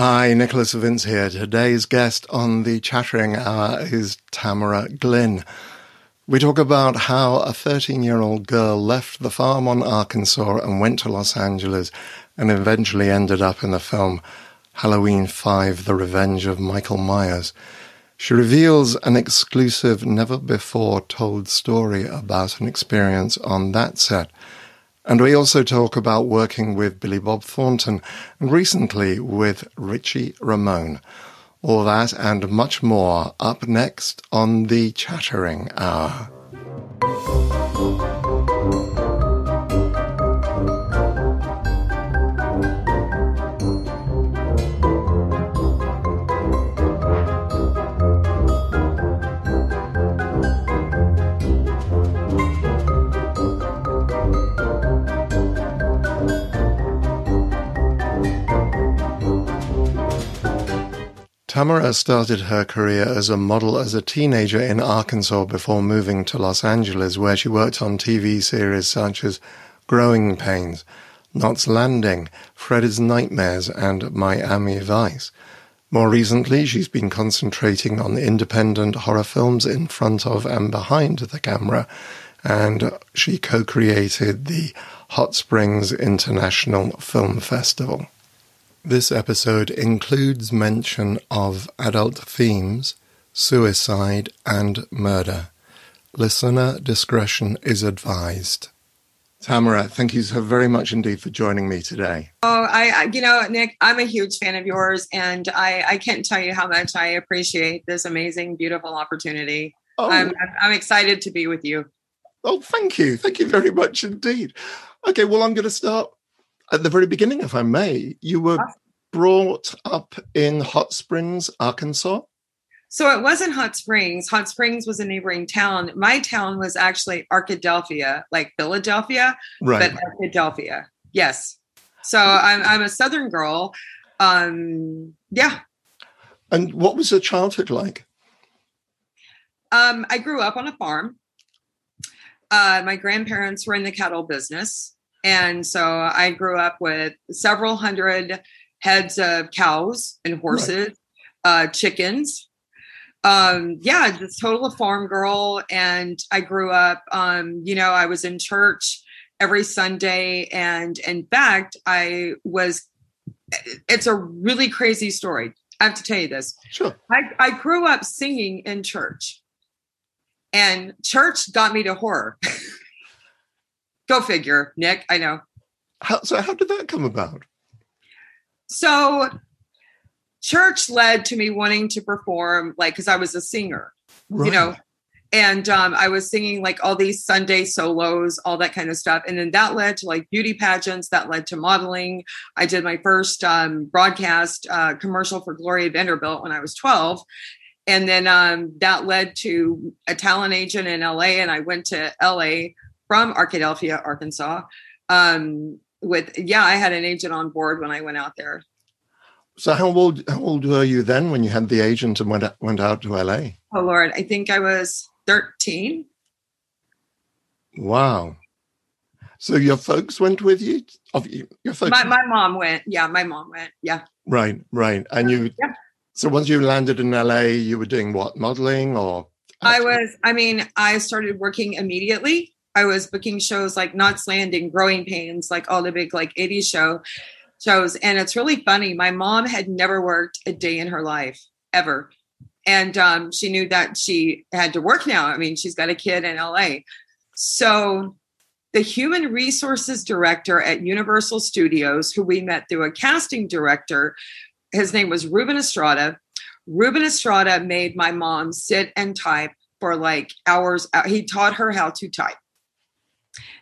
Hi, Nicholas Vince here. Today's guest on The Chattering Hour is Tamara Glynn. We talk about how a 13-year-old girl left the farm on Arkansas and went to Los Angeles and eventually ended up in the film Halloween 5, The Revenge of Michael Myers. She reveals an exclusive, never-before-told story about an experience on that set. And we also talk about working with Billy Bob Thornton and recently with Richie Ramone. All that and much more up next on The Chattering Hour. Tamara started her career as a model as a teenager in Arkansas before moving to Los Angeles, where she worked on TV series such as Growing Pains, Knots Landing, Freddy's Nightmares, and Miami Vice. More recently, she's been concentrating on independent horror films in front of and behind the camera, and she co-created the Hot Springs International Film Festival. This episode includes mention of adult themes, suicide, and murder. Listener discretion is advised. Tamara, thank you so very much indeed for joining me today. Oh, Nick, I'm a huge fan of yours, and I can't tell you how much I appreciate this amazing, beautiful opportunity. Oh. I'm excited to be with you. Oh, thank you. Thank you very much indeed. Okay, well, I'm going to start at the very beginning, if I may. You were brought up in Hot Springs, Arkansas? So it wasn't Hot Springs. Hot Springs was a neighboring town. My town was actually Arkadelphia, like Philadelphia, right, but Arkadelphia. Yes. So I'm a Southern girl. Yeah. And what was your childhood like? I grew up on a farm. My grandparents were in the cattle business. And so I grew up with several hundred heads of cows and horses, chickens. Just total a farm girl. And I grew up, I was in church every Sunday. And in fact, it's a really crazy story. I have to tell you this. Sure. I grew up singing in church, and church got me to horror. Go figure, Nick. I know. How did that come about? So church led to me wanting to perform, because I was a singer, right, and I was singing all these Sunday solos, all that kind of stuff. And then that led to beauty pageants, that led to modeling. I did my first broadcast commercial for Gloria Vanderbilt when I was 12. And then that led to a talent agent in LA. And I went to LA from Arkadelphia, Arkansas, I had an agent on board when I went out there. So how old were you then when you had the agent and went out to LA? Oh Lord, I think I was 13. Wow. So your folks went with you? Your folks? My mom went. Yeah, my mom went. Yeah. Right. And you, yeah. So once you landed in LA, you were doing what, modeling or? I started working immediately. I was booking shows like Knots Landing, Growing Pains, all the big 80s shows. And it's really funny. My mom had never worked a day in her life ever. And she knew that she had to work now. I mean, she's got a kid in LA. So the human resources director at Universal Studios, who we met through a casting director, his name was Ruben Estrada. Ruben Estrada made my mom sit and type for hours. He taught her how to type.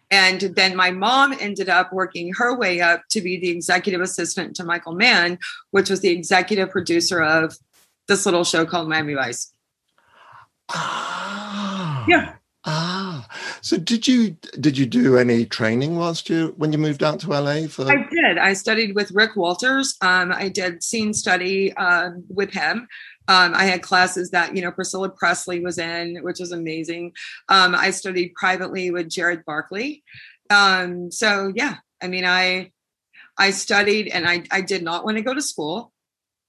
And then my mom ended up working her way up to be the executive assistant to Michael Mann, which was the executive producer of this little show called Miami Vice. Ah. Yeah. Ah. So did you do any training when you moved out to LA? I did. I studied with Rick Walters. I did scene study with him. I had classes that, Priscilla Presley was in, which was amazing. I studied privately with Jared Barkley. I studied and I did not want to go to school.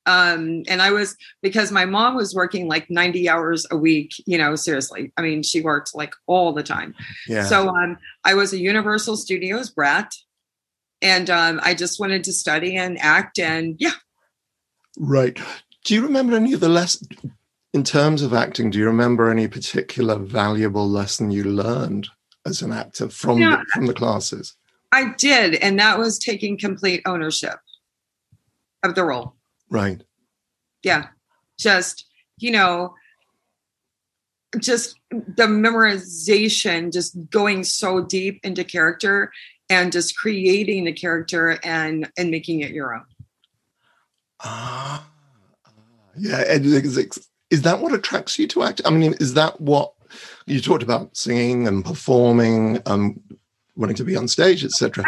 And I was, because my mom was working like 90 hours a week, you know, seriously. I mean, she worked like all the time. Yeah. So I was a Universal Studios brat, and I just wanted to study and act, and yeah. Right. Do you remember any of the lessons in terms of acting? Do you remember any particular valuable lesson you learned as an actor from the classes? I did. And that was taking complete ownership of the role. Right. Yeah. Just, you know, just the memorization, just going so deep into character and just creating the character and making it your own. Yeah. Is that what attracts you to act? I mean, is that what you talked about, singing and performing, wanting to be on stage, etc.?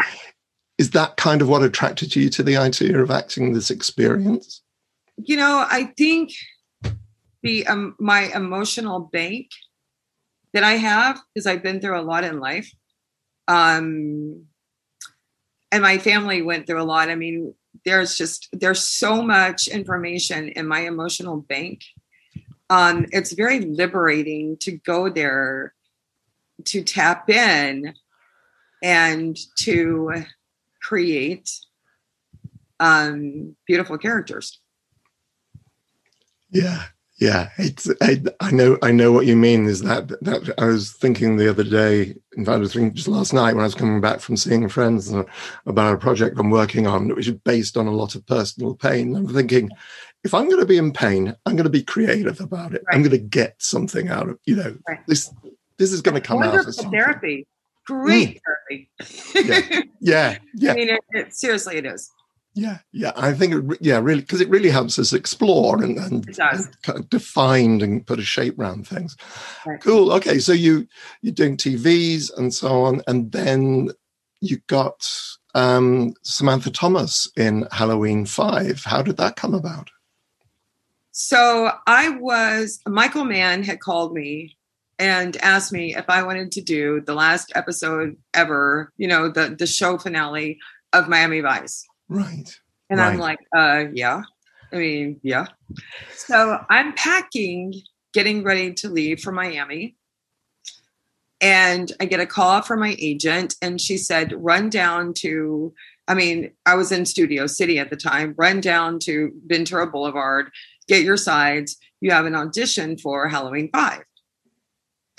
Is that kind of what attracted you to the idea of acting, this experience? You know, I think the my emotional bank that I have, because I've been through a lot in life, and my family went through a lot. I mean, there's so much information in my emotional bank. It's very liberating to go there, to tap in, and to create beautiful characters. Yeah. I know what you mean. Is that I was thinking the other day, in fact, I was thinking just last night when I was coming back from seeing friends about a project I'm working on, which is based on a lot of personal pain. I'm thinking, if I'm going to be in pain, I'm going to be creative about it. Right. I'm going to get something out of, you know, right. This is going to come out as something. Therapy. Great therapy. Yeah. I mean, seriously, it is. Yeah. I think, really, because it really helps us explore and kind of define and put a shape around things. Right. Cool. Okay, so you're doing TVs and so on, and then you got Samantha Thomas in Halloween 5. How did that come about? So Michael Mann had called me and asked me if I wanted to do the last episode ever, you know, the show finale of Miami Vice. Right. And right. I'm like, yeah. I mean, yeah. So I'm packing, getting ready to leave for Miami. And I get a call from my agent, and she said, I was in Studio City at the time, run down to Ventura Boulevard, get your sides. You have an audition for Halloween 5.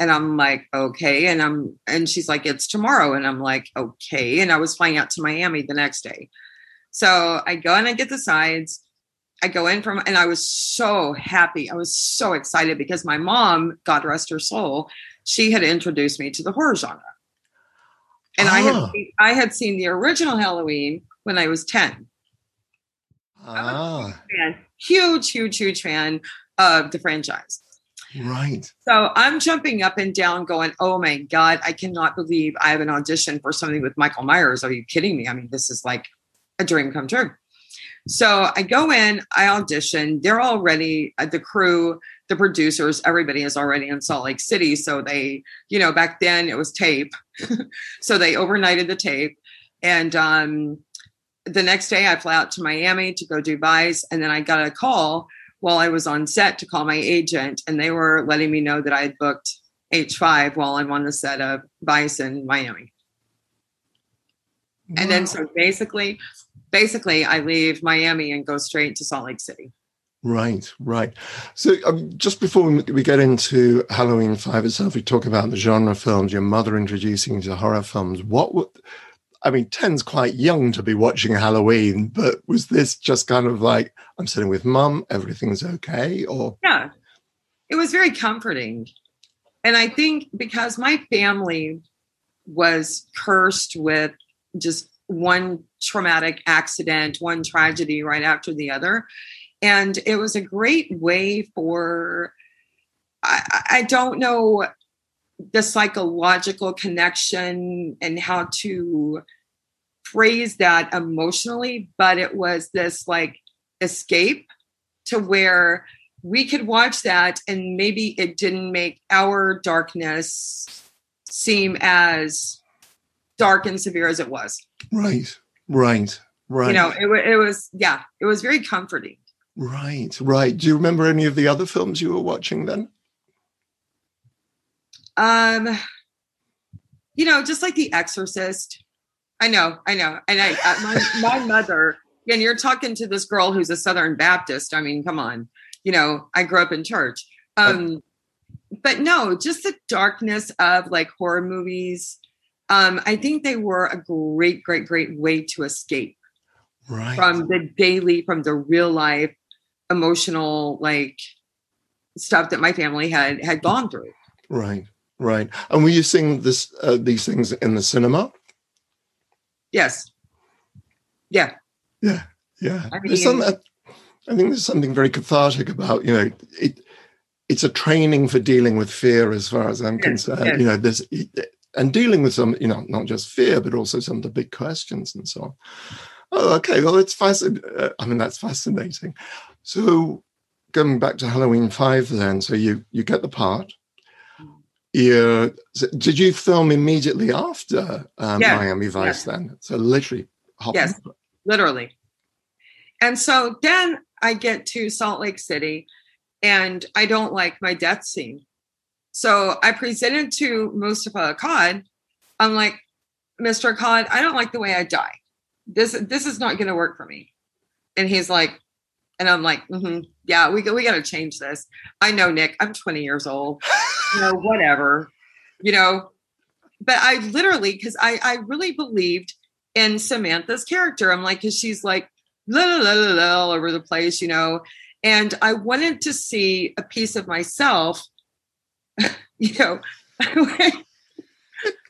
And I'm like, okay. And she's like, it's tomorrow. And I'm like, okay. And I was flying out to Miami the next day. So I go and I get the sides. I go in and I was so happy. I was so excited because my mom, God rest her soul, she had introduced me to the horror genre. And I had seen the original Halloween when I was 10. I was a fan, huge fan of the franchise. Right. So I'm jumping up and down going, oh my God, I cannot believe I have an audition for something with Michael Myers. Are you kidding me? I mean, this is like a dream come true. So I go in, I audition. They're already, the crew, the producers, everybody is already in Salt Lake City. So they, you know, back then it was tape. So they overnighted the tape. And the next day I fly out to Miami to go do Vice. And then I got a call while I was on set to call my agent, and they were letting me know that I had booked H5 while I'm on the set of Vice in Miami. Wow. And then so basically I leave Miami and go straight to Salt Lake City. Right. So just before we get into Halloween 5 itself, we talk about the genre films, your mother introducing you to horror films. What would... I mean, 10's quite young to be watching Halloween, but was this just kind of like, I'm sitting with mum, everything's okay? Or yeah, it was very comforting. And I think because my family was cursed with just one traumatic accident, one tragedy right after the other. And it was a great way for, I don't know, the psychological connection and how to phrase that emotionally, but it was this like escape to where we could watch that and maybe it didn't make our darkness seem as dark and severe as it was. Right. You know, it was very comforting. Right, right. Do you remember any of the other films you were watching then? You know, just like The Exorcist. I know. And my mother, and you're talking to this girl who's a Southern Baptist. I mean, come on. You know, I grew up in church. But no, just the darkness of like horror movies. I think they were a great, great, great way to escape from the real life emotional like stuff that my family had gone through. Right, right. And were you seeing these things in the cinema? Yes. Yeah. I mean, I think there's something very cathartic about, you know, it's a training for dealing with fear as far as I'm concerned. Yes. You know, and dealing with some, you know, not just fear, but also some of the big questions and so on. Oh, okay. Well, it's fascinating. I mean, that's fascinating. So going back to Halloween 5 then, so you get the part. Yeah. So did you film immediately after Miami Vice then? So literally. Yes, literally. And so then I get to Salt Lake City and I don't like my death scene. So I presented to Mustafa Akkad. I'm like, Mr. Akkad, I don't like the way I die. This is not going to work for me. And he's like, and I'm like, yeah, we got to change this. I know, Nick, I'm 20 years old, you know, whatever, you know, but I literally, cause I really believed in Samantha's character. I'm like, cause she's like, all over the place, you know, and I wanted to see a piece of myself, you know,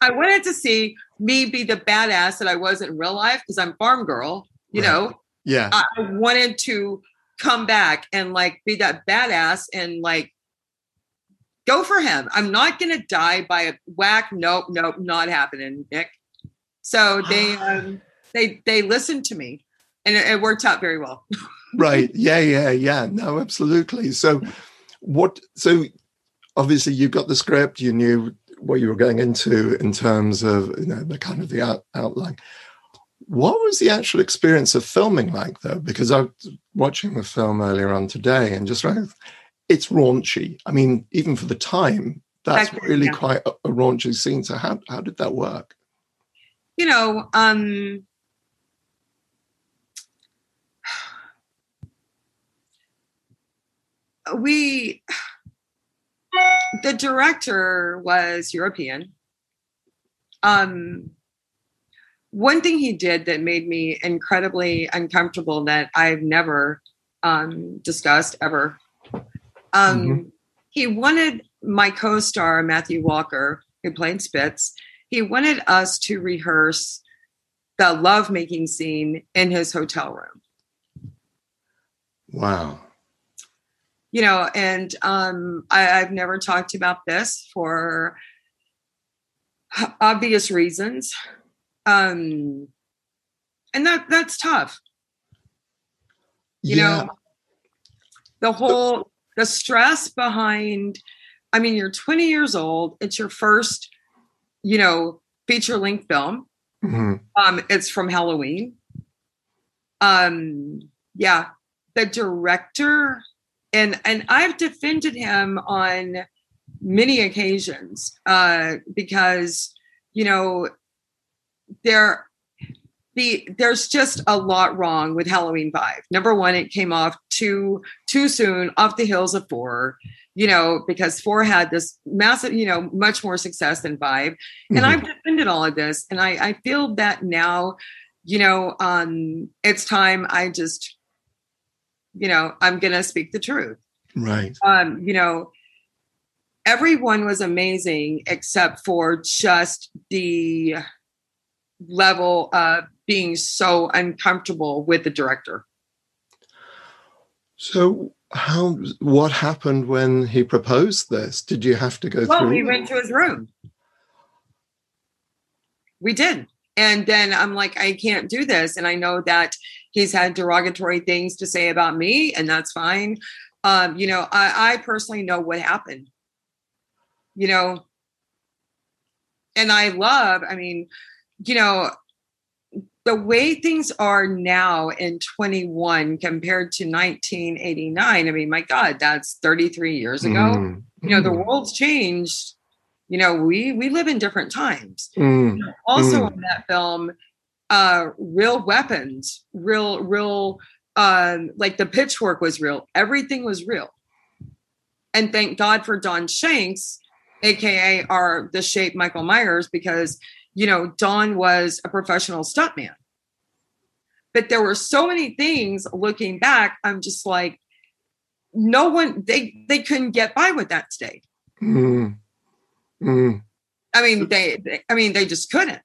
I wanted to see me be the badass that I was in real life because I'm farm girl, you know? Yeah. I wanted to come back and like be that badass and like go for him. I'm not going to die by a whack. Nope, not happening, Nick. So they listened to me and it worked out very well. Right. Yeah. No, absolutely. So obviously you got the script, you knew what you were going into in terms of, you know, the kind of the outline. What was the actual experience of filming like, though? Because I was watching the film earlier on today and just it's raunchy. I mean, even for the time, that's really quite a raunchy scene. So how did that work? You know, the director was European. One thing he did that made me incredibly uncomfortable that I've never discussed ever. He wanted my co-star, Matthew Walker, who played Spitz, he wanted us to rehearse the lovemaking scene in his hotel room. Wow. You know, and I've never talked about this for obvious reasons. And that's tough. You know, the stress behind, I mean, you're 20 years old. It's your first, you know, feature-length film. It's from Halloween. The director... And I've defended him on many occasions because, you know, there's just a lot wrong with Halloween 5. Number one, it came off too soon off the heels of 4, you know, because 4 had this massive, you know, much more success than 5. And I've defended all of this. And I feel that now, you know, it's time I just... you know, I'm going to speak the truth. Right. You know, everyone was amazing except for just the level of being so uncomfortable with the director. So what happened when he proposed this? Did you have to go through? Well, we went to his room. We did. And then I'm like, I can't do this. And I know that he's had derogatory things to say about me, and that's fine. You know, I personally know what happened, you know, and I mean, you know, the way things are now in 21 compared to 1989, I mean, my God, that's 33 years ago. Mm. You know, the world's changed. You know, we live in different times. Mm. You know, also in that film, real weapons, real, like the pitchfork was real. Everything was real. And thank God for Don Shanks, AKA the Shape Michael Myers, because, you know, Don was a professional stuntman. But there were so many things looking back, I'm just like, no one, they couldn't get by with that today. Mm. Mm. I mean, they just couldn't.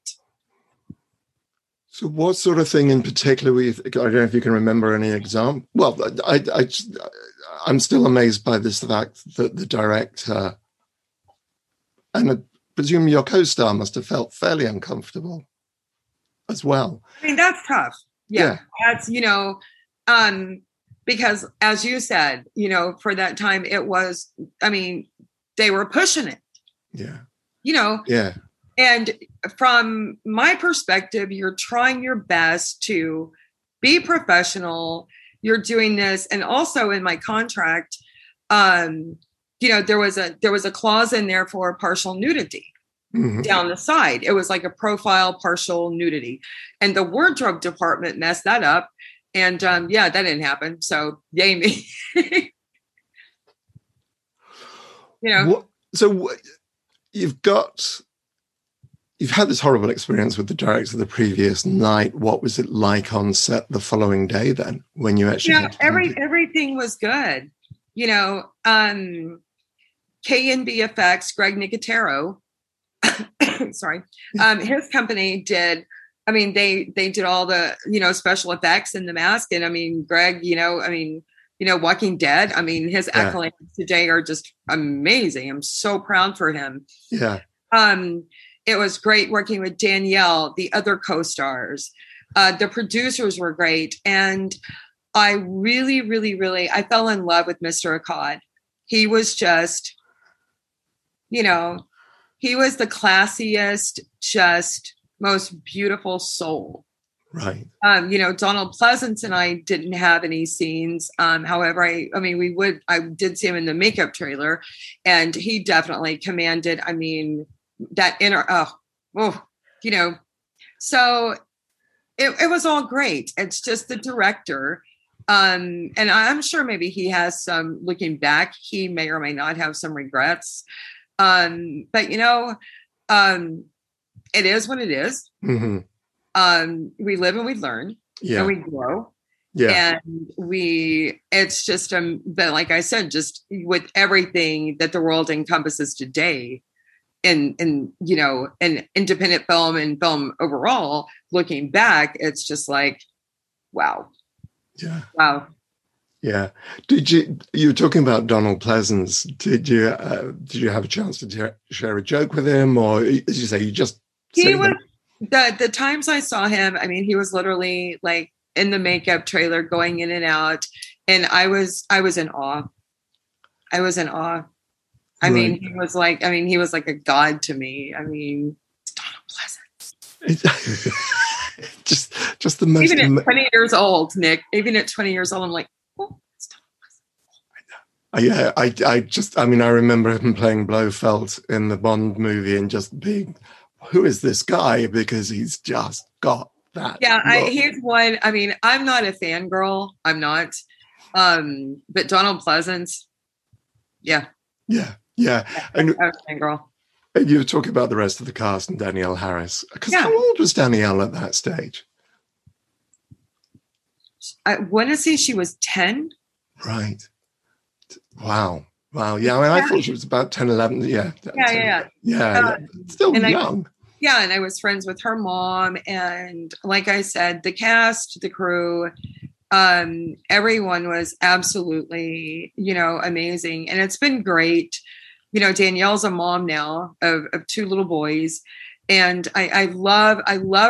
So what sort of thing in particular, I don't know if you can remember any example. Well, I'm still amazed by this fact that the director, and I presume your co-star must have felt fairly uncomfortable as well. I mean, that's tough. Yeah. That's, you know, because as you said, you know, for that time it was, I mean, they were pushing it. Yeah. You know? Yeah. And from my perspective, you're trying your best to be professional. You're doing this. And also in my contract, you know, there was a clause in there for partial nudity down the side. It was like a profile partial nudity, and the wardrobe department messed that up. And that didn't happen. So yay me. You know. You've had this horrible experience with the director the previous night. What was it like on set the following day then, when you actually? Yeah, everything was good. You know, K&B Effects, Greg Nicotero, sorry, his company did. I mean, they did all the, you know, special effects and the mask, and I mean, Greg, you know, Walking Dead. I mean, his accolades today are just amazing. I'm so proud for him. Yeah. It was great working with Danielle, the other co-stars. The producers were great. And I really, really, really, I fell in love with Mr. Akkad. He was just, you know, he was the classiest, just most beautiful soul. Right. You know, Donald Pleasance and I didn't have any scenes. However, I did see him in the makeup trailer, and he definitely commanded, I mean, that inner, you know, so it was all great. It's just the director. And I'm sure maybe he has some, looking back, he may or may not have some regrets. But you know, it is what it is. Mm-hmm. We live and we learn and we grow. Yeah. And it's just, but like I said, just with everything that the world encompasses today in, you know, an independent film and film overall, looking back, it's just like, wow. Yeah. Wow. Yeah. You were talking about Donald Pleasance. Did you have a chance to share a joke with him, or as you say, you just, the times I saw him, I mean, he was literally like in the makeup trailer going in and out. And I was in awe. I mean, he was like a god to me. I mean, it's Donald Pleasance. just the most. Even at 20 years old, Nick, I'm like, oh, it's Donald Pleasance. I know. Yeah, I remember him playing Blofeld in the Bond movie and just being, who is this guy? Because he's just got that. Yeah, he's one. I mean, I'm not a fangirl. I'm not. But Donald Pleasance. Yeah. Yeah. And you were talking about the rest of the cast and Danielle Harris. Because how old was Danielle at that stage? I want to say she was 10. Right. Wow. Yeah, I mean, I thought she was about 10, 11. Yeah. Still young. And I was friends with her mom. And like I said, the cast, the crew, everyone was absolutely, you know, amazing. And it's been great. You know, Danielle's a mom now of two little boys. And I love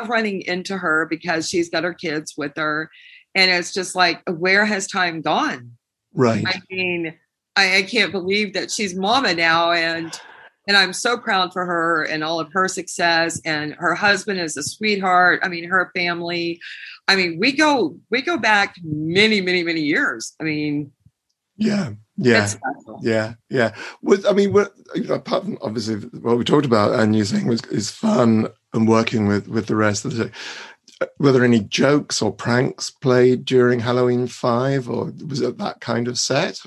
running into her because she's got her kids with her. And it's just like, where has time gone? Right. I mean, I can't believe that she's mama now. And And I'm so proud for her and all of her success. And her husband is a sweetheart. I mean, her family. I mean, we go back many, many, many years. I mean, yeah. Yeah, yeah, yeah. I mean, apart from obviously what we talked about, and you saying is fun and working with the rest of the day. Were there any jokes or pranks played during Halloween 5, or was it that kind of set?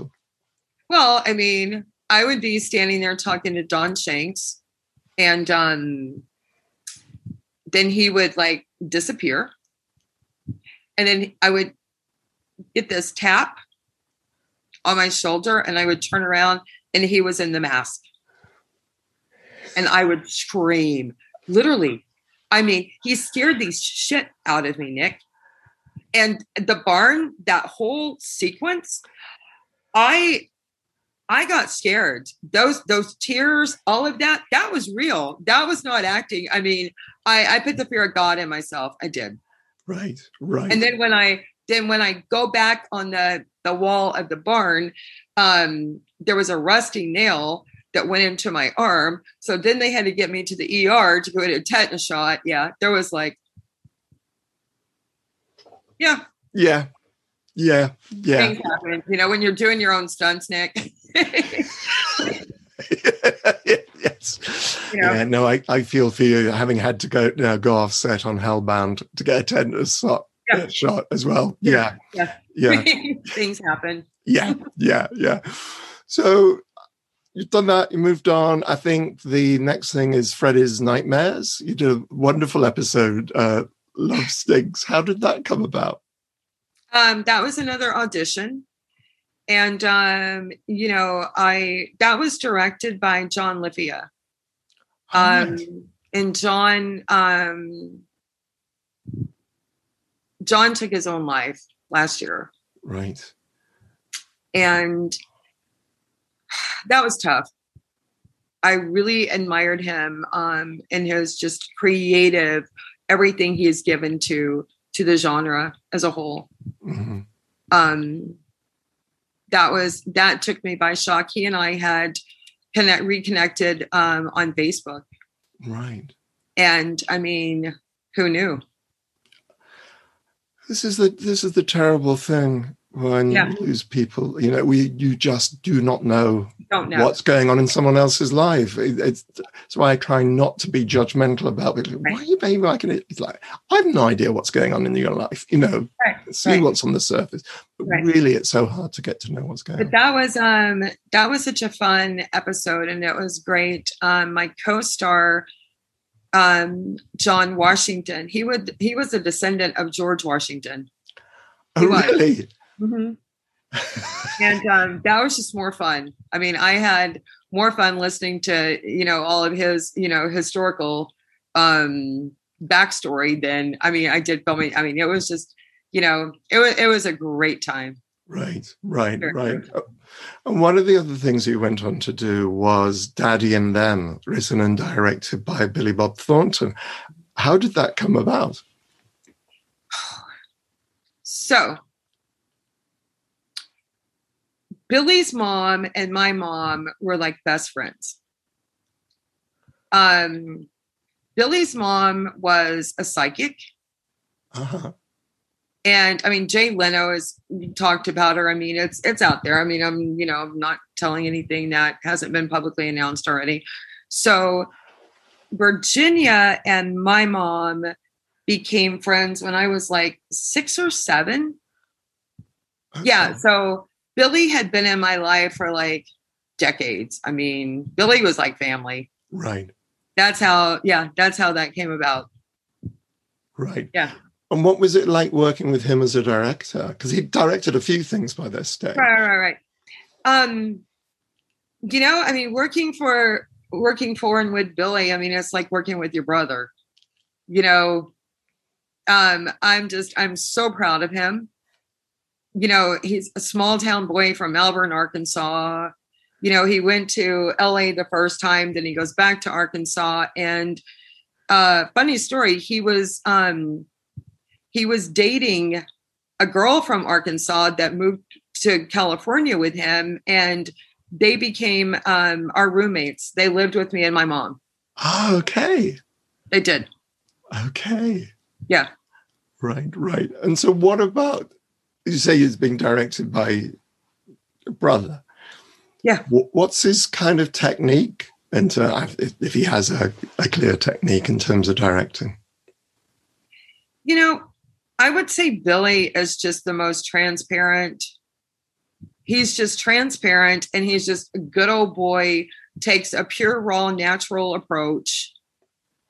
Well, I mean, I would be standing there talking to Don Shanks, and then he would like disappear, and then I would get this tap on my shoulder, and I would turn around and he was in the mask, and I would scream. Literally. I mean, he scared the shit out of me, Nick. And the barn, that whole sequence, I got scared. Those tears, all of that, that was real. That was not acting. I mean, I put the fear of God in myself. I did. Right. Right. And then when I go back on the wall of the barn, there was a rusty nail that went into my arm. So then they had to get me to the ER to go to a tetanus shot. Yeah. There was like, yeah. Yeah. Yeah. Yeah. Things happen, you know, when you're doing your own stunts, Nick. Yes. You know? Yeah. No, I feel for you, having had to go off set on Hellbound to get a tetanus shot as well. Yeah. Yeah. Yeah. Things happen. Yeah. Yeah. Yeah. So you've done that. You moved on. I think the next thing is Freddy's Nightmares. You did a wonderful episode, Love Stinks. How did that come about? That was another audition. And, you know, that was directed by John Lithgow. And John took his own life last year. Right. And that was tough. I really admired him and his just creative, everything he has given to the genre as a whole. Mm-hmm. That took me by shock. He and I had reconnected on Facebook. Right. And I mean, who knew? This is the terrible thing. When you lose people, you know, you just do not know, what's going on in someone else's life. It's why I try not to be judgmental about it. Why are you being like it? It's like, I have no idea what's going on in your life, you know, see what's on the surface. But really, it's so hard to get to know what's going on. But that was such a fun episode, and it was great. My co-star, John Washington, he was a descendant of George Washington. He really? Mm-hmm. And that was just more fun. I mean, I had more fun listening to, you know, all of his, you know, historical backstory than, I mean, I did filming. I mean, it was just, you know, it was a great time. Right, sure. Right. And one of the other things you went on to do was Daddy and Them, written and directed by Billy Bob Thornton. How did that come about? So Billy's mom and my mom were like best friends. Billy's mom was a psychic. Uh-huh. And I mean, Jay Leno has talked about her. I mean, it's out there. I mean, I'm, you know, I'm not telling anything that hasn't been publicly announced already. So Virginia and my mom became friends when I was like 6 or 7. Okay. Yeah. So Billy had been in my life for like decades. I mean, Billy was like family. Right. That's how that came about. Right. Yeah. And what was it like working with him as a director? Because he directed a few things by this stage. Right. You know, I mean, working for and with Billy, I mean, it's like working with your brother. You know, I'm so proud of him. You know, he's a small town boy from Malvern, Arkansas. You know, he went to LA the first time, then he goes back to Arkansas. And funny story, he was dating a girl from Arkansas that moved to California with him. And they became our roommates. They lived with me and my mom. Oh, okay. They did. Okay. Yeah. Right, right. And so what about, you say it's being directed by your brother. Yeah. What's his kind of technique? And if he has a clear technique in terms of directing? You know, I would say Billy is just the most transparent. He's just transparent, and he's just a good old boy, takes a pure, raw, natural approach.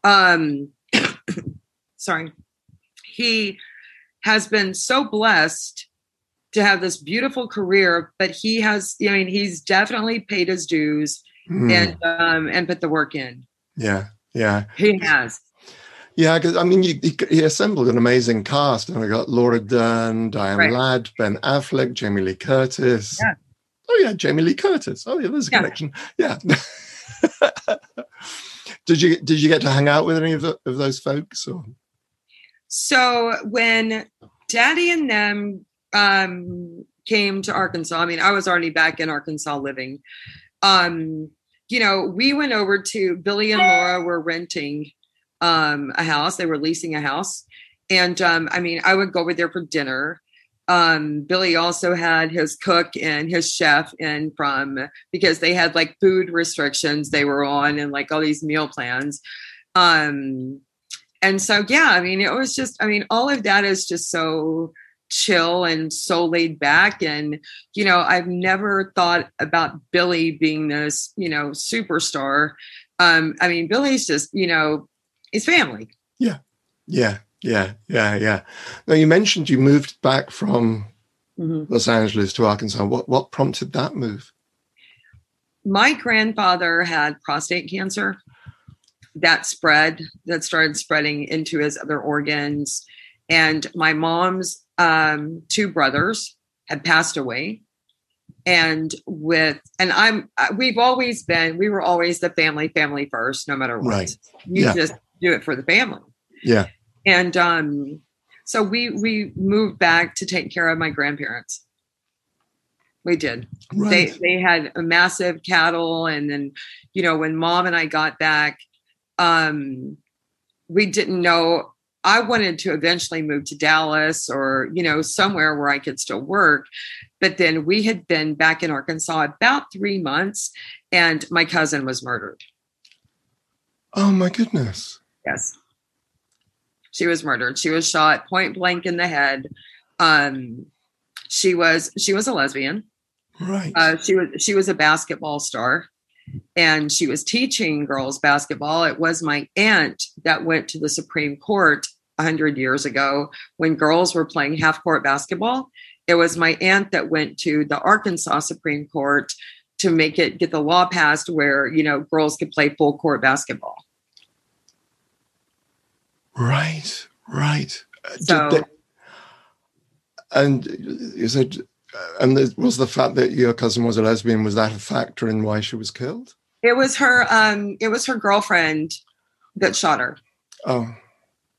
Sorry. He has been so blessed to have this beautiful career, but he has, I mean, he's definitely paid his dues and put the work in. Yeah. Yeah. He has. Yeah, because I mean, he assembled an amazing cast, and we got Laura Dern, Diane Ladd, Ben Affleck, Jamie Lee Curtis. Yeah. Oh yeah, Jamie Lee Curtis. Oh yeah, there's a connection. Yeah. Did you get to hang out with any of those folks? Or? So when Daddy and Them came to Arkansas, I mean, I was already back in Arkansas living. You know, we went over to Billy and Laura were renting a house. They were leasing a house. And, I mean, I would go over there for dinner. Billy also had his cook and his chef in from, because they had like food restrictions they were on and like all these meal plans. And so, yeah, I mean, it was just, I mean, all of that is just so chill and so laid back. And, you know, I've never thought about Billy being this, you know, superstar. I mean, Billy's just, you know, his family. Yeah. Now, you mentioned you moved back from Los Angeles to Arkansas. What prompted that move? My grandfather had prostate cancer that started spreading into his other organs. And my mom's two brothers had passed away. We were always the family first, no matter what. Right. You just do it for the family. Yeah. And so we moved back to take care of my grandparents. We did. Right. They had a massive cattle. And then, you know, when Mom and I got back, we didn't know. I wanted to eventually move to Dallas or, you know, somewhere where I could still work. But then we had been back in Arkansas about 3 months, and my cousin was murdered. Oh, my goodness. Yes. She was murdered. She was shot point blank in the head. She was a lesbian. Right. She was a basketball star, and she was teaching girls basketball. It was my aunt that went to the Supreme Court 100 years ago when girls were playing half-court basketball. It was my aunt that went to the Arkansas Supreme Court to get the law passed where, you know, girls could play full court basketball. Right, right. So, was the fact that your cousin was a lesbian, was that a factor in why she was killed? It was her girlfriend that shot her. Oh.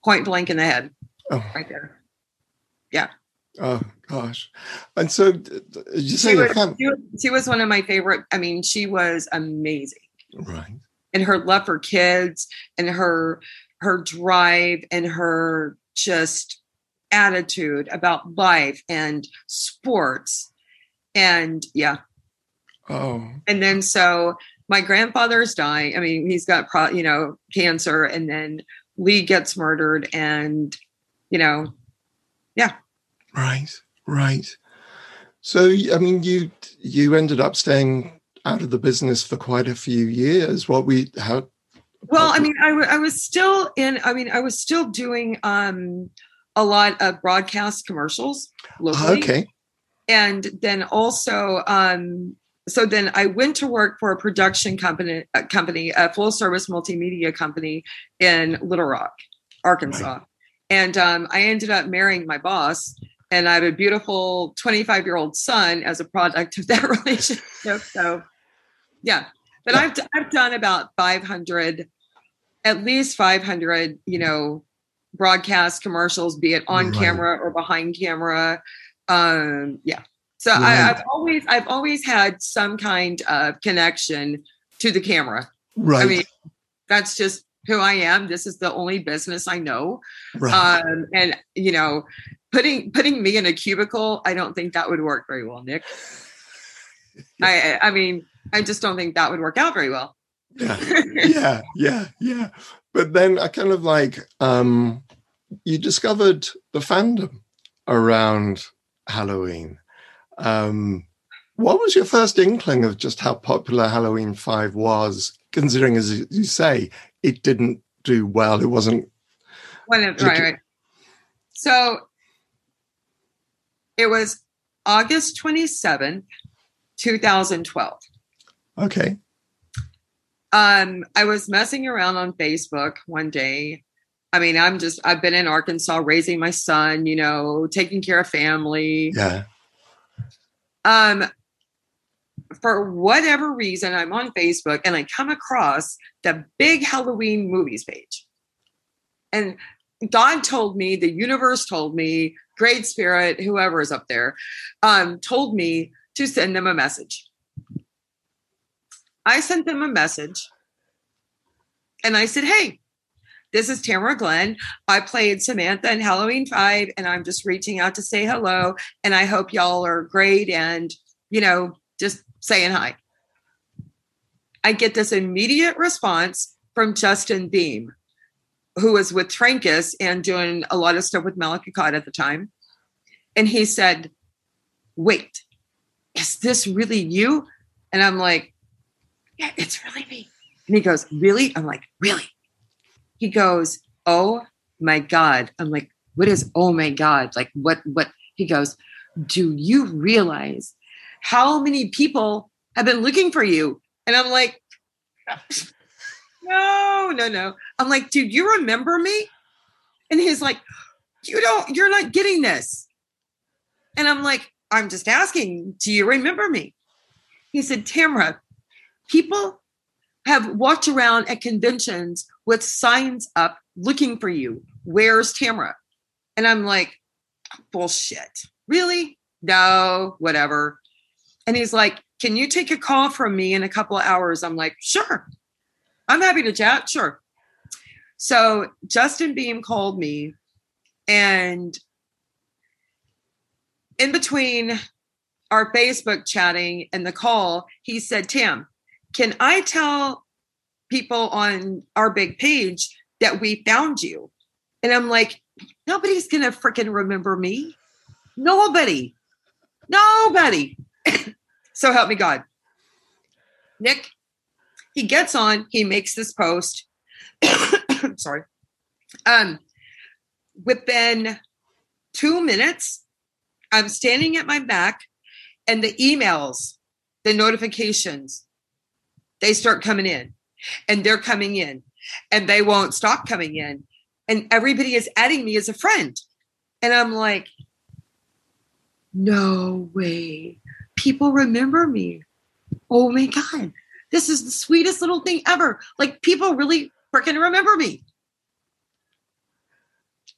Point blank in the head. Oh. Right there. Yeah. Oh, gosh. And so you say she was one of my favorite. I mean, she was amazing. Right. And her love for kids and her drive and her just attitude about life and sports. And yeah. Oh. And then so my grandfather's dying. I mean, he's got, cancer, and then Lee gets murdered, and, you know, yeah. Right. So, I mean, you ended up staying out of the business for quite a few years. I was still doing a lot of broadcast commercials locally. Okay. And then also, so then I went to work for a production company, a full service multimedia company in Little Rock, Arkansas. Right. And I ended up marrying my boss. And I have a beautiful 25-year-old son as a product of that relationship. So, yeah. But I've done about 500, you know, broadcast commercials, be it on camera or behind camera. Yeah. So right. I've always had some kind of connection to the camera. Right. I mean, that's just who I am. This is the only business I know. Right. And you know, putting me in a cubicle, I don't think that would work very well, Nick. I mean, I just don't think that would work out very well. Yeah. But then I kind of like, you discovered the fandom around Halloween. What was your first inkling of just how popular Halloween 5 was, considering, as you say, it didn't do well? It wasn't. Right. So it was August 27th, 2012. Okay. I was messing around on Facebook one day. I mean, I've been in Arkansas raising my son, you know, taking care of family. Yeah. For whatever reason, I'm on Facebook and I come across the big Halloween movies page. And God told me, the universe told me, Great Spirit, whoever is up there, told me to send them a message. I sent them a message and I said, hey, this is Tamara Glynn. I played Samantha in Halloween 5 and I'm just reaching out to say hello. And I hope y'all are great. And, you know, just saying hi. I get this immediate response from Justin Beam, who was with Trankis and doing a lot of stuff with Malik Akkad at the time. And he said, wait, is this really you? And I'm like, yeah, it's really me. And he goes, really? I'm like, really? He goes, oh my God. I'm like, what is, oh my God? Like what? He goes, do you realize how many people have been looking for you? And I'm like, no. I'm like, dude, you remember me? And he's like, you're not getting this. And I'm like, I'm just asking, do you remember me? He said, Tamara, people have walked around at conventions with signs up looking for you. Where's Tamara? And I'm like, bullshit. Really? No, whatever. And he's like, can you take a call from me in a couple of hours? I'm like, sure. I'm happy to chat. Sure. So Justin Beam called me, and in between our Facebook chatting and the call, he said, Tam, can I tell people on our big page that we found you? And I'm like, nobody's going to freaking remember me. Nobody. So help me God. Nick, he gets on, he makes this post. I'm sorry. Within 2 minutes, I'm standing at my back and the emails, the notifications, they start coming in and they're coming in and they won't stop coming in. And everybody is adding me as a friend. And I'm like, no way. People remember me. Oh my God. This is the sweetest little thing ever. Like, people really freaking remember me.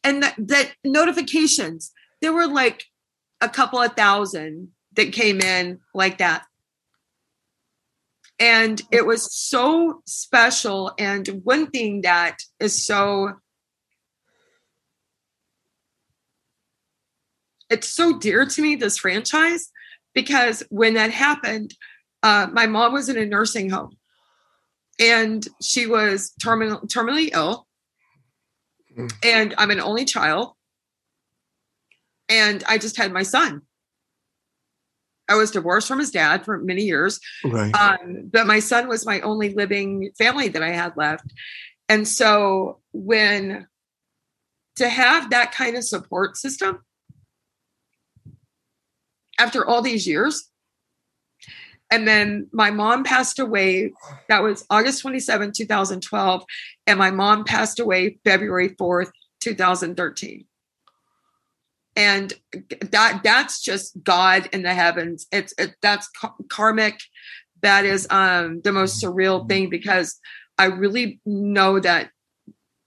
And that notifications, there were like a couple of thousand that came in like that. And it was so special. And one thing that is so, it's so dear to me, this franchise, because when that happened, my mom was in a nursing home and she was terminally ill. And I'm an only child. And I just had my son. I was divorced from his dad for many years. Right. But my son was my only living family that I had left. And so when to have that kind of support system after all these years, and then my mom passed away. That was August 27, 2012. And my mom passed away February 4th, 2013. And that's just God in the heavens. That's karmic. That is the most surreal thing, because I really know that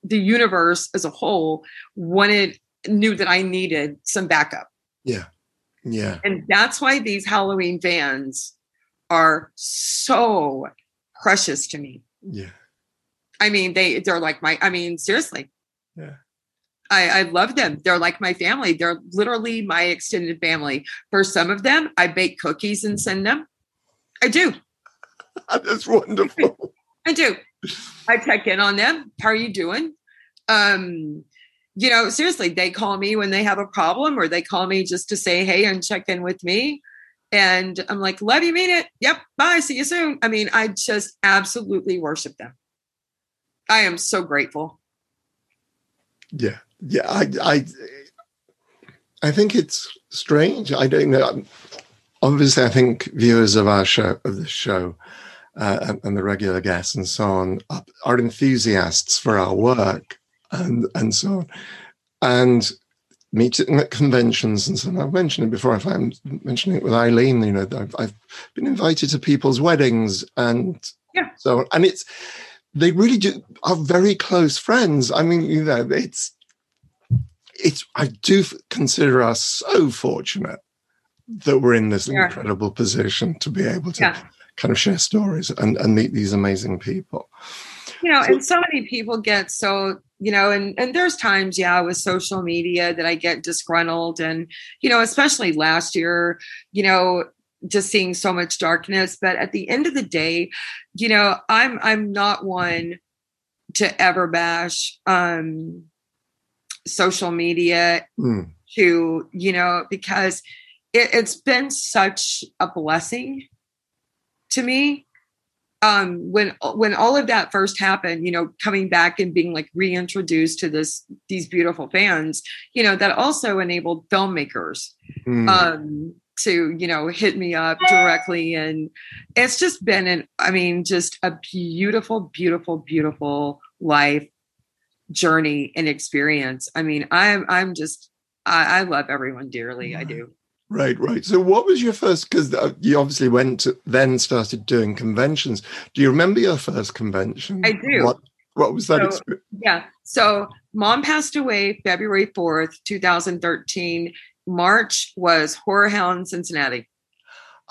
the universe as a whole knew that I needed some backup. Yeah. Yeah. And that's why these Halloween vans are so precious to me. Yeah. I mean, they're like my, I mean, seriously. Yeah. I love them. They're like my family. They're literally my extended family. For some of them, I bake cookies and send them. I do. That's wonderful. I do. I check in on them. How are you doing? You know, seriously, they call me when they have a problem, or they call me just to say, hey, and check in with me. And I'm like, love you, mean it. Yep. Bye. See you soon. I mean, I just absolutely worship them. I am so grateful. Yeah. Yeah. I think it's strange. I don't know. Obviously, I think viewers of our show, of the show, and the regular guests and so on, are enthusiasts for our work. And so on, and meeting at conventions and so on. I've mentioned it before. If I'm mentioning it with Eileen, you know, I've been invited to people's weddings and so on. And it's, they really do are very close friends. I mean, you know, it's I do consider us so fortunate that we're in this incredible position to be able to kind of share stories and meet these amazing people. You know, and so many people get so, you know, and there's times, with social media that I get disgruntled. And, you know, especially last year, you know, just seeing so much darkness. But at the end of the day, you know, I'm not one to ever bash social media to, you know, because it's been such a blessing to me. When all of that first happened, you know, coming back and being like reintroduced to these beautiful fans, you know, that also enabled filmmakers to, you know, hit me up directly. And it's just been just a beautiful, beautiful, beautiful life journey and experience. I mean, I love everyone dearly. Yeah. I do. Right. So what was your first, because you obviously started doing conventions. Do you remember your first convention? I do. What was that experience? Yeah. So Mom passed away February 4th, 2013. March was Horror Hound Cincinnati.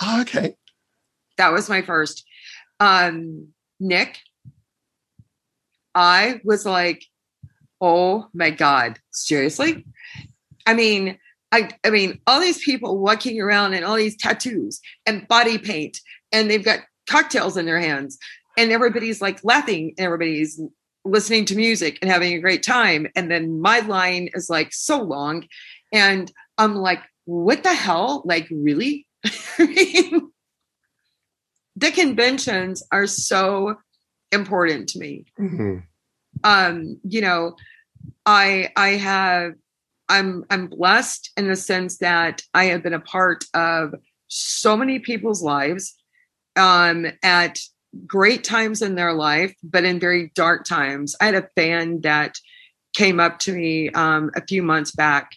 Oh, okay. That was my first. Nick, I was like, oh my God, seriously? I mean, all these people walking around and all these tattoos and body paint, and they've got cocktails in their hands, and everybody's like laughing, and everybody's listening to music and having a great time. And then my line is like so long, and I'm like, what the hell? Like, really? I mean, the conventions are so important to me. Mm-hmm. You know, I'm blessed in the sense that I have been a part of so many people's lives at great times in their life, but in very dark times. I had a fan that came up to me a few months back,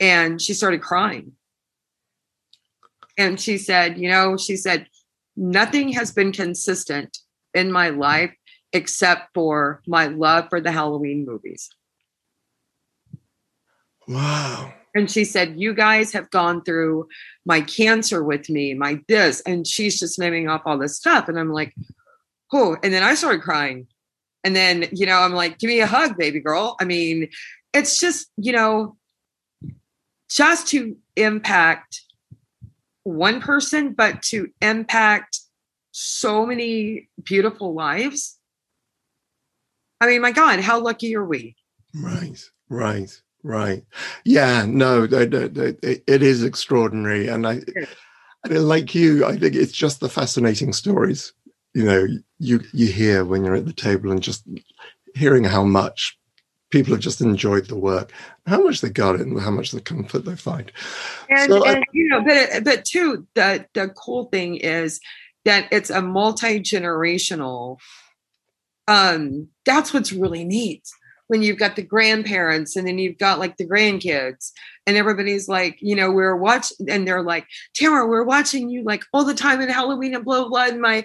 and she started crying. And she said, you know, nothing has been consistent in my life except for my love for the Halloween movies. Wow. And she said, you guys have gone through my cancer with me, my this. And she's just naming off all this stuff. And I'm like, oh, and then I started crying. And then, you know, I'm like, give me a hug, baby girl. I mean, it's just, you know, just to impact one person, but to impact so many beautiful lives. I mean, my God, how lucky are we? Right. Right. Yeah, no, it is extraordinary. And like you, I think it's just the fascinating stories, you know, you hear when you're at the table, and just hearing how much people have just enjoyed the work, how much they got it, and how much the comfort they find. But too, the cool thing is that it's a multi-generational, that's what's really neat. When you've got the grandparents, and then you've got like the grandkids, and everybody's like, you know, we're watching, and they're like, Tamara, we're watching you like all the time in Halloween and blah, blah, and my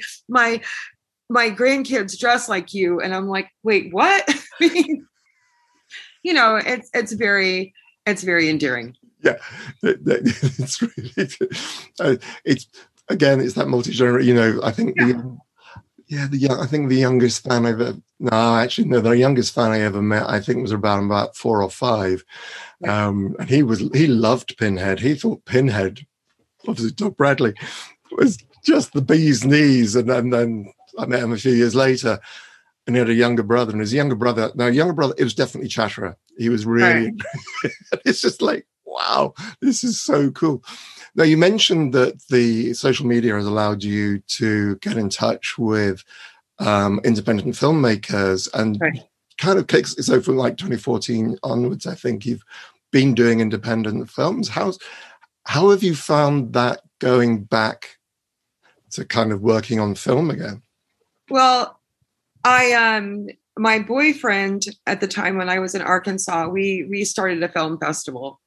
grandkids dress like you. And I'm like, wait, what? You know, it's very endearing. Yeah, it's really, it's again, it's that multi-genre. You know, I think the youngest fan I've ever, the youngest fan I ever met, I think, was about 4 or 5, and he loved Pinhead. He thought Pinhead, obviously Doug Bradley, was just the bee's knees. And then I met him a few years later, and he had a younger brother. And his younger brother, it was definitely Chatterer. He was really, it's just like, wow, this is so cool. Now, you mentioned that the social media has allowed you to get in touch with independent filmmakers, and kind of kicks, so from like 2014 onwards, I think you've been doing independent films. How have you found that going back to kind of working on film again? Well, I my boyfriend at the time, when I was in Arkansas, we started a film festival,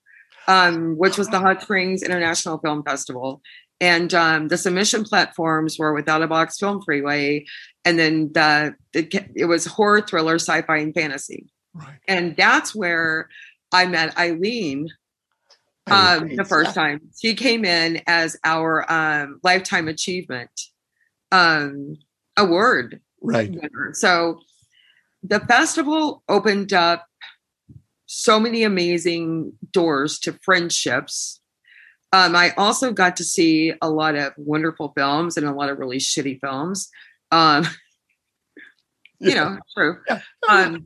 which was the Hot Springs International Film Festival. And the submission platforms were Without a Box, Film Freeway, and then it was horror, thriller, sci-fi, and fantasy. Right. And that's where I met Eileen. The first time she came in as our lifetime achievement award winner. So the festival opened up so many amazing doors to friendships. I also got to see a lot of wonderful films and a lot of really shitty films. You know, true. Yeah.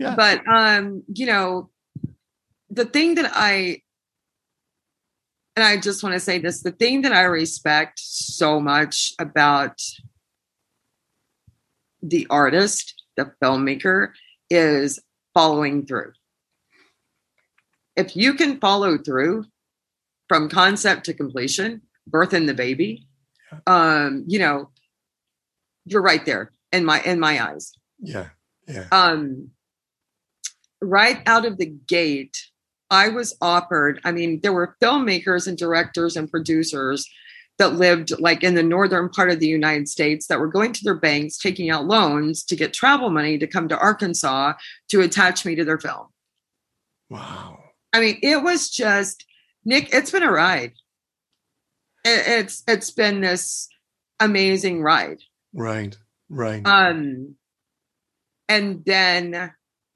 Yeah. But you know, the thing that I just want to say this, the thing that I respect so much about the artist, the filmmaker, is following through. If you can follow through from concept to completion, birth in the baby, you know, you're right there in my eyes. Yeah. Yeah. Right out of the gate, I was offered, I mean, there were filmmakers and directors and producers that lived like in the northern part of the United States that were going to their banks, taking out loans to get travel money to come to Arkansas to attach me to their film. Wow. I mean, it was just, Nick, it's been a ride. It's been this amazing ride. Right. And then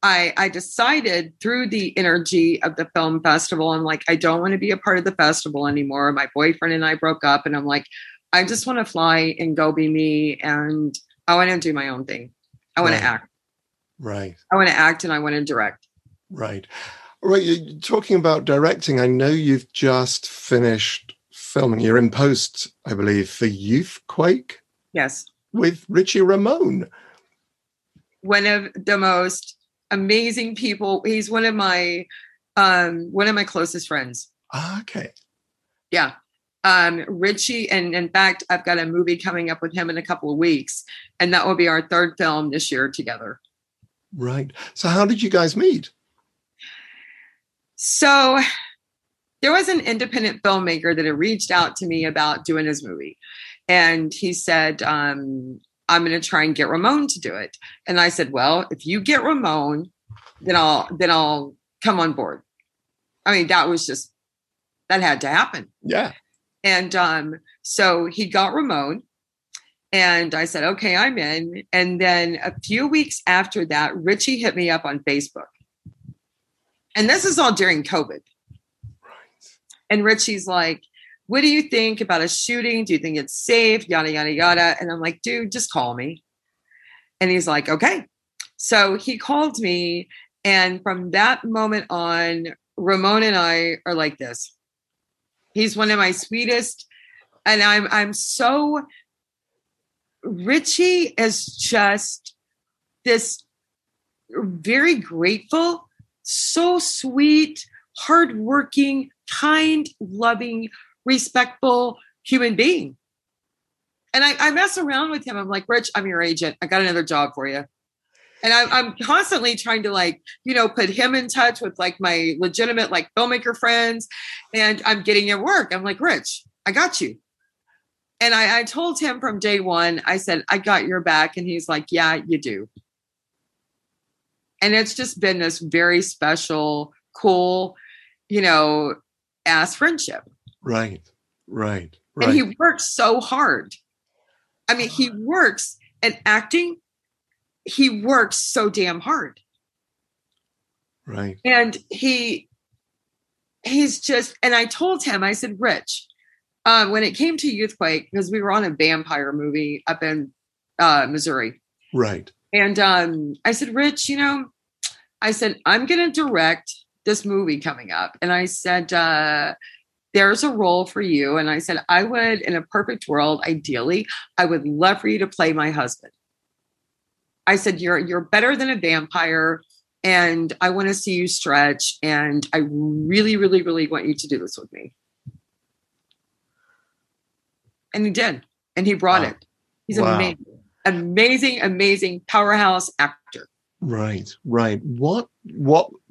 I decided through the energy of the film festival, I'm like, I don't want to be a part of the festival anymore. My boyfriend and I broke up, and I'm like, I just want to fly and go be me. And I want to do my own thing. I want to act. Right. I want to act, and I want to direct. Right. Right. You're talking about directing. I know you've just finished filming. You're in post, I believe, for Youthquake. Yes. With Richie Ramone. One of the most amazing people. He's one of my closest friends. Okay. Yeah. Richie, and in fact, I've got a movie coming up with him in a couple of weeks, and that will be our third film this year together. Right. So how did you guys meet? So there was an independent filmmaker that had reached out to me about doing his movie. And he said, I'm going to try and get Ramone to do it. And I said, well, if you get Ramone, then I'll come on board. I mean, that had to happen. Yeah. And so he got Ramone, and I said, okay, I'm in. And then a few weeks after that, Richie hit me up on Facebook. And this is all during COVID. Right. And Richie's like, what do you think about a shooting? Do you think it's safe? Yada, yada, yada. And I'm like, dude, just call me. And he's like, okay. So he called me. And from that moment on, Ramone and I are like this. He's one of my sweetest. And I'm so, Richie is just this very grateful, so sweet, hardworking, kind, loving, respectful human being. And I mess around with him. I'm like, Rich, I'm your agent. I got another job for you. And I'm constantly trying to, like, you know, put him in touch with, like, my legitimate, like, filmmaker friends. And I'm getting him work. I'm like, Rich, I got you. And I told him from day one, I said, I got your back. And he's like, yeah, you do. And it's just been this very special, cool, you know, as friendship. Right. And he works so hard. I mean, he works in acting. He works so damn hard. Right. And he's just, and I told him, I said, Rich, when it came to Youthquake, because we were on a vampire movie up in Missouri. Right. And I said, Rich, you know, I said, I'm going to direct this movie coming up. And I said, there's a role for you. And I said, I would, in a perfect world, ideally, I would love for you to play my husband. I said, you're better than a vampire, and I want to see you stretch. And I really, really, really want you to do this with me. And he did. And he brought it. He's amazing powerhouse actor. Right. What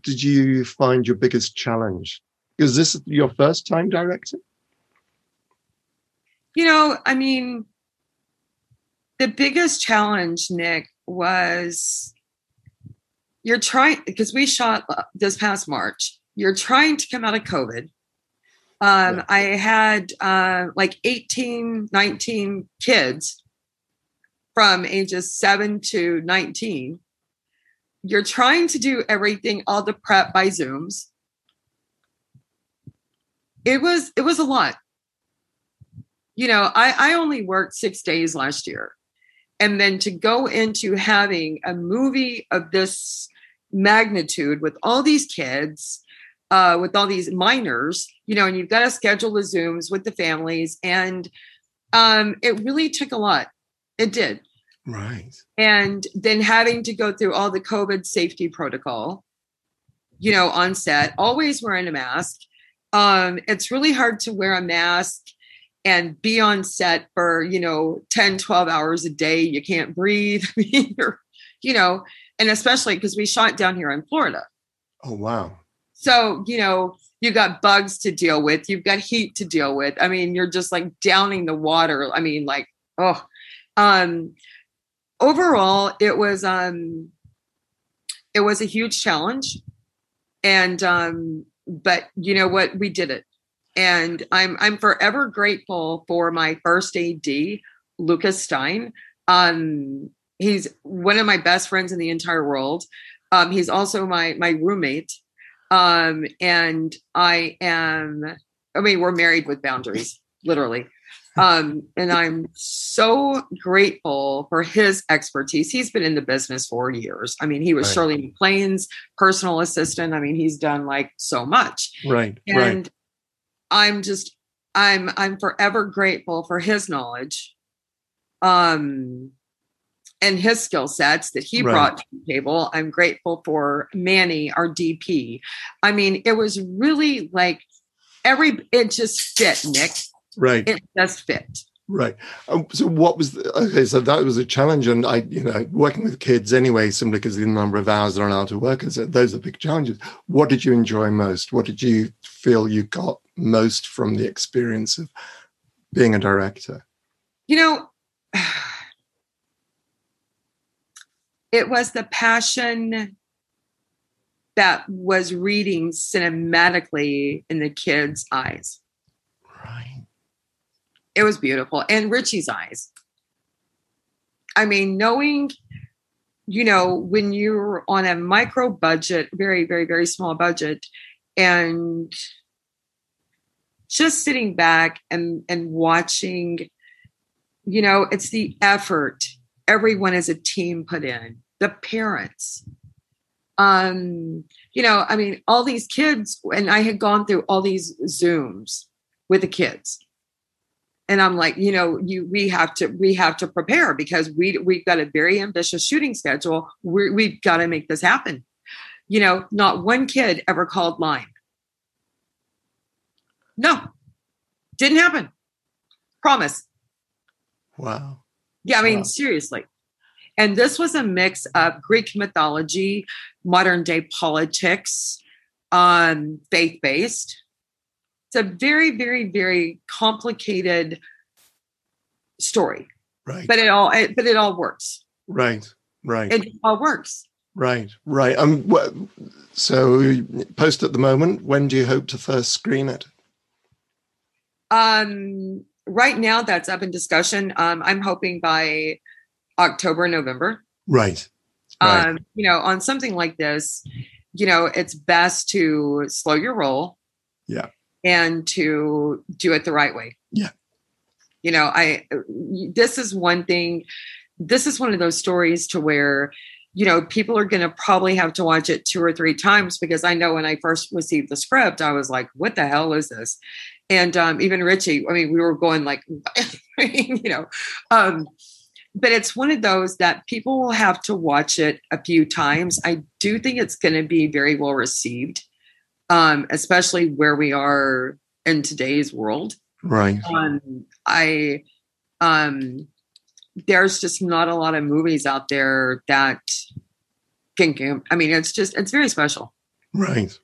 did you find your biggest challenge? Is this your first time directing? You know, I mean, the biggest challenge, Nick, was you're trying, because we shot this past March, you're trying to come out of COVID. Yeah. I had like 18, 19 kids from ages 7 to 19. You're trying to do everything, all the prep by Zooms. It was a lot. You know, I only worked 6 days last year. And then to go into having a movie of this magnitude with all these kids, with all these minors, you know, and you've got to schedule the Zooms with the families. And it really took a lot. It did. Right. And then having to go through all the COVID safety protocol, you know, on set, always wearing a mask. It's really hard to wear a mask and be on set for, you know, 10, 12 hours a day. You can't breathe, you know, and especially because we shot down here in Florida. Oh, wow. So, you know, you've got bugs to deal with. You've got heat to deal with. I mean, you're just like downing the water. I mean, like, oh, overall, it was a huge challenge. And, but you know what? We did it. And I'm forever grateful for my first AD, Lucas Stein. He's one of my best friends in the entire world. He's also my roommate. And we're married with boundaries, literally. And I'm so grateful for his expertise. He's been in the business for years. I mean, he was Shirley MacLaine's personal assistant. I mean, he's done like so much. Right. And I'm forever grateful for his knowledge, and his skill sets that he brought to the table. I'm grateful for Manny, our DP. I mean, it was really like it just fit, Nick. Right. It just fit. Right. So what was so that was a challenge. And I, you know, working with kids anyway, simply because of the number of hours they're allowed to work. And so those are big challenges. What did you enjoy most? What did you feel you got most from the experience of being a director? You know, it was the passion that was reading cinematically in the kids' eyes. Right. It was beautiful. And Richie's eyes. I mean, knowing, you know, when you're on a micro budget, very, very, very small budget, and just sitting back and watching, you know, it's the effort everyone as a team put in, the parents. You know, I mean, all these kids, and I had gone through all these Zooms with the kids. And I'm like, you know, we have to prepare because we've got a very ambitious shooting schedule. We've got to make this happen. You know, not one kid ever called line. No, didn't happen. Promise. Wow. Yeah, I mean, seriously. And this was a mix of Greek mythology, modern day politics, faith-based. It's a very, very, very complicated story, right? But it all works, right? It all works, Right. So post at the moment, when do you hope to first screen it? Right now that's up in discussion. I'm hoping by October, November. Right. You know, on something like this, you know, it's best to slow your roll. Yeah. And to do it the right way. Yeah. You know, this is one thing. This is one of those stories to where, you know, people are going to probably have to watch it 2 or 3 times, because I know when I first received the script, I was like, what the hell is this? And even Richie, I mean, we were going like, you know, but it's one of those that people will have to watch it a few times. I do think it's going to be very well received, especially where we are in today's world. Right. There's just not a lot of movies out there that can, I mean, it's very special. Right.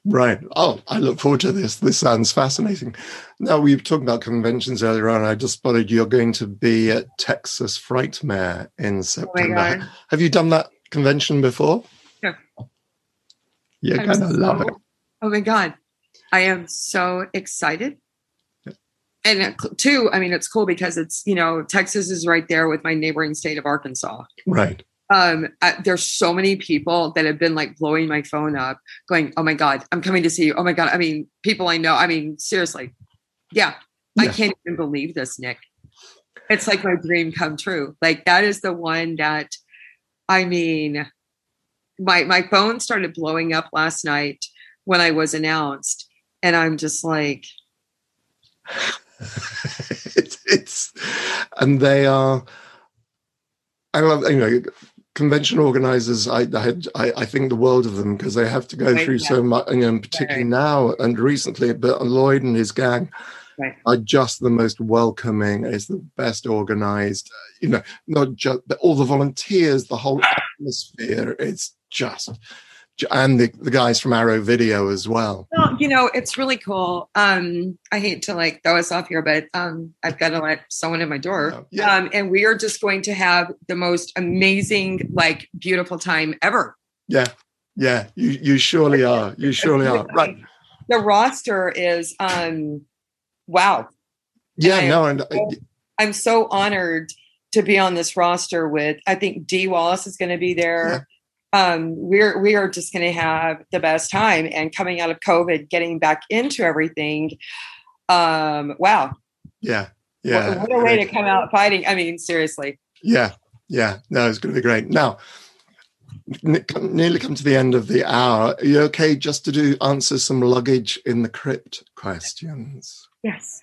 Oh, I look forward to this. This sounds fascinating. Now, we were talking about conventions earlier on. I just spotted you're going to be at Texas Frightmare in September. Oh, have you done that convention before? Yeah. You're going to love it. Oh my God. I am so excited. And two, I mean, it's cool because it's, you know, Texas is right there with my neighboring state of Arkansas. Right. There's so many people that have been like blowing my phone up going, oh my God, I'm coming to see you. Oh my God. I mean, people I know, I mean, seriously. Yeah. I can't even believe this, Nick. It's like my dream come true. Like that is the one that, I mean, my phone started blowing up last night when I was announced, and I'm just like, and they are. I love, you know, convention organizers. I think the world of them, because they have to go through so much, you know, and particularly now and recently. But Lloyd and his gang are just the most welcoming. It's the best organized. You know, not just all the volunteers, the whole atmosphere. It's just. And the guys from Arrow Video as well. Well, you know, it's really cool. I hate to like throw us off here, but I've got to let someone in my door. Oh, yeah. And we are just going to have the most amazing, like, beautiful time ever. Yeah. You surely are. You surely are. Right. The roster is wow. Yeah. I'm so honored to be on this roster with. I think Dee Wallace is going to be there. Yeah. We are just going to have the best time, and coming out of COVID, getting back into everything. Wow. Yeah. What a way to come out fighting. I mean, seriously. Yeah. No, it's going to be great. Now, nearly come to the end of the hour. Are you okay just to answer some luggage in the crypt questions? Yes.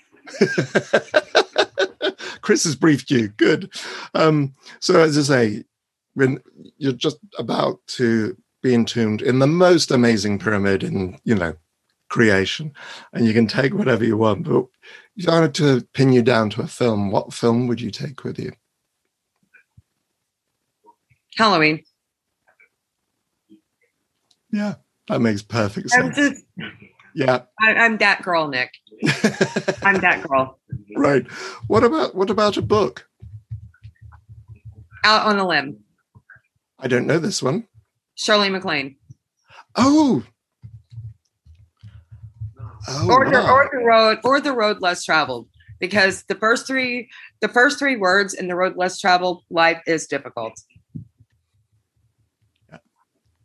Chris has briefed you. Good. So as I say, when you're just about to be entombed in the most amazing pyramid in, you know, creation, and you can take whatever you want, but if I had to pin you down to a film, what film would you take with you? Halloween. Yeah, that makes perfect sense. I'm that girl, Nick. I'm that girl. Right. What about a book? Out on a Limb. I don't know this one. Shirley MacLaine. Oh. Or the road less traveled, because the first three words in The Road Less Traveled, life is difficult.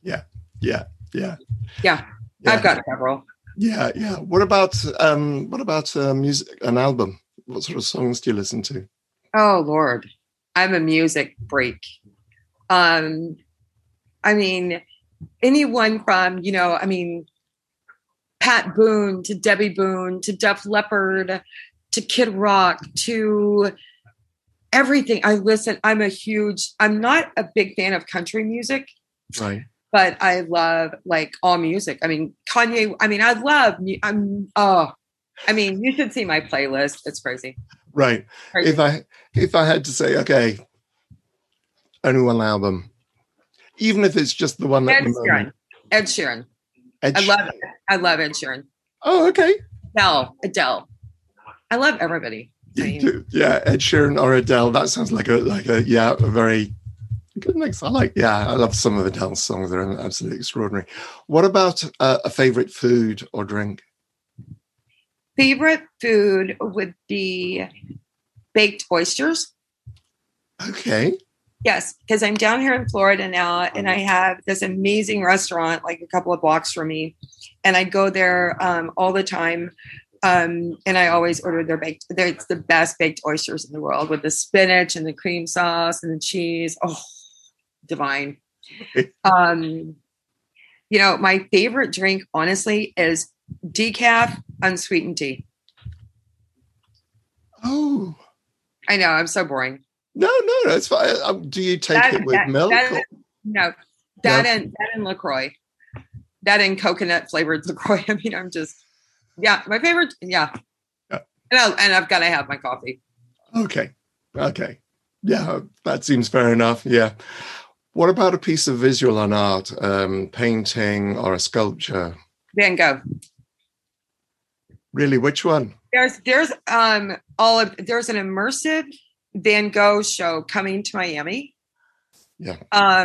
Yeah. I've got several. Yeah. What about music? An album? What sort of songs do you listen to? Oh Lord, I'm a music freak. I mean, anyone from, you know, I mean, Pat Boone to Debbie Boone to Def Leppard to Kid Rock to everything. I listen. I'm not a big fan of country music, right? But I love like all music. I mean, Kanye. I mean, you should see my playlist. It's crazy. Right. Crazy. If I had to say, okay. Only one album, even if it's just the one. Ed Sheeran. I love Ed Sheeran. Oh, okay. Adele. I love everybody. You do. Yeah, Ed Sheeran or Adele. That sounds like a very Good mix. I love some of Adele's songs. They're absolutely extraordinary. What about a favorite food or drink? Favorite food would be baked oysters. Okay. Yes, because I'm down here in Florida now, and I have this amazing restaurant like a couple of blocks from me, and I go there all the time. And I always order their baked. It's the best baked oysters in the world with the spinach and the cream sauce and the cheese. Oh, divine. My favorite drink, honestly, is decaf unsweetened tea. Oh, I know. I'm so boring. No, that's fine. Do you take it with milk? And Lacroix. That and coconut flavored Lacroix. I mean, I'm just... Yeah, my favorite. Yeah. And I've got to have my coffee. Okay. Yeah, that seems fair enough. Yeah. What about a piece of visual and art, painting or a sculpture? Van Gogh. Really, which one? There's an immersive Van Gogh show coming to Miami. Yeah.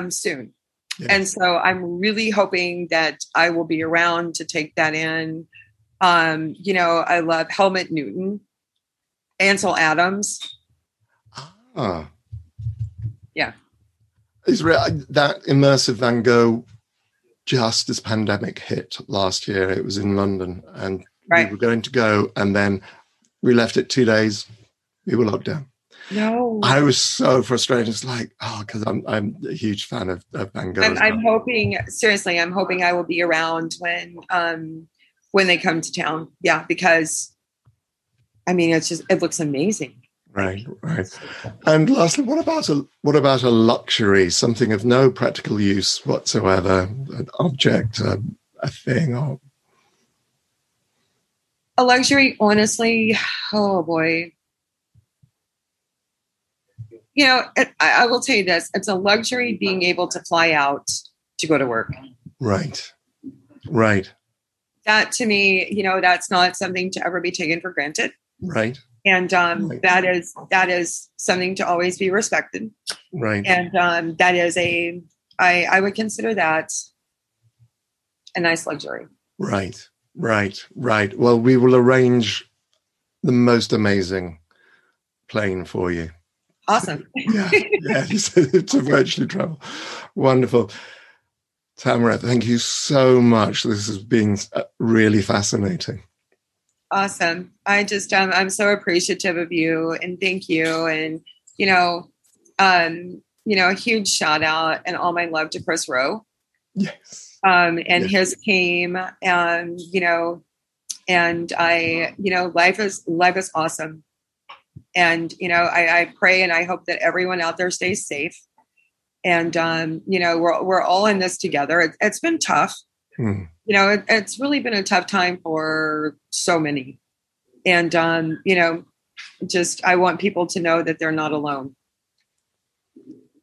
Soon. Yeah. And so I'm really hoping that I will be around to take that in. I love Helmut Newton, Ansel Adams. Ah. Yeah. It's that immersive Van Gogh, just as pandemic hit last year, it was in London, and we were going to go, and then we left it 2 days. We were locked down. No. I was so frustrated. It's like, because I'm a huge fan of Van Gogh. I'm hoping I will be around when they come to town. Yeah, because, it looks amazing. Right. And lastly, what about a luxury, something of no practical use whatsoever, an object, a thing? Or... A luxury, honestly, oh boy. I will tell you this. It's a luxury being able to fly out to go to work. Right. That to me, that's not something to ever be taken for granted. Right. And that is something to always be respected. Right. And that is I would consider that a nice luxury. Right. Well, we will arrange the most amazing plane for you. Awesome. yeah. It's a virtually travel. Wonderful. Tamara, thank you so much. This has been really fascinating. Awesome. I just, I'm so appreciative of you, and thank you. And, a huge shout out and all my love to Chris Rowe. Yes. And his team, and I, life is awesome. And, I pray and I hope that everyone out there stays safe. And, we're all in this together. It's been tough. Mm. It's really been a tough time for so many. And, I want people to know that they're not alone.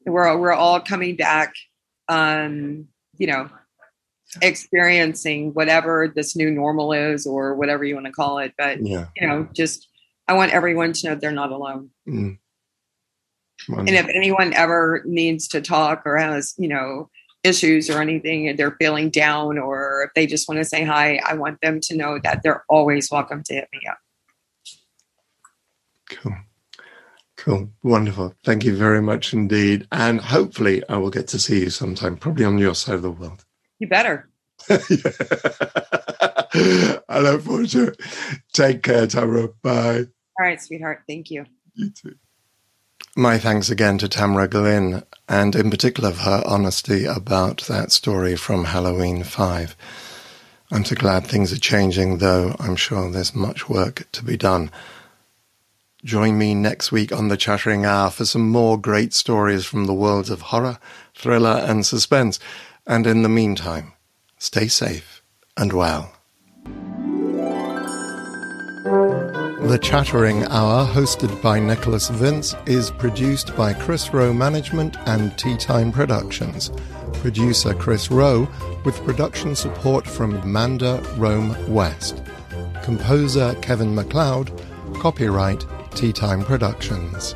We're all coming back, experiencing whatever this new normal is or whatever you want to call it. But, I want everyone to know they're not alone. Mm. Wonderful. And if anyone ever needs to talk or has, issues or anything, and they're feeling down, or if they just want to say hi, I want them to know that they're always welcome to hit me up. Cool. Wonderful. Thank you very much indeed. And hopefully I will get to see you sometime, probably on your side of the world. You better. I look forward to it. Take care, Tamara. Bye. All right, sweetheart. Thank you. You too. My thanks again to Tamara Glynn, and in particular for her honesty about that story from Halloween 5. I'm so glad things are changing, though I'm sure there's much work to be done. Join me next week on The Chattering Hour for some more great stories from the worlds of horror, thriller and suspense. And in the meantime, stay safe and well. The Chattering Hour, hosted by Nicholas Vince, is produced by Chris Rowe Management and Tea Time Productions. Producer Chris Rowe, with production support from Amanda Rome West. Composer Kevin MacLeod. Copyright Tea Time Productions.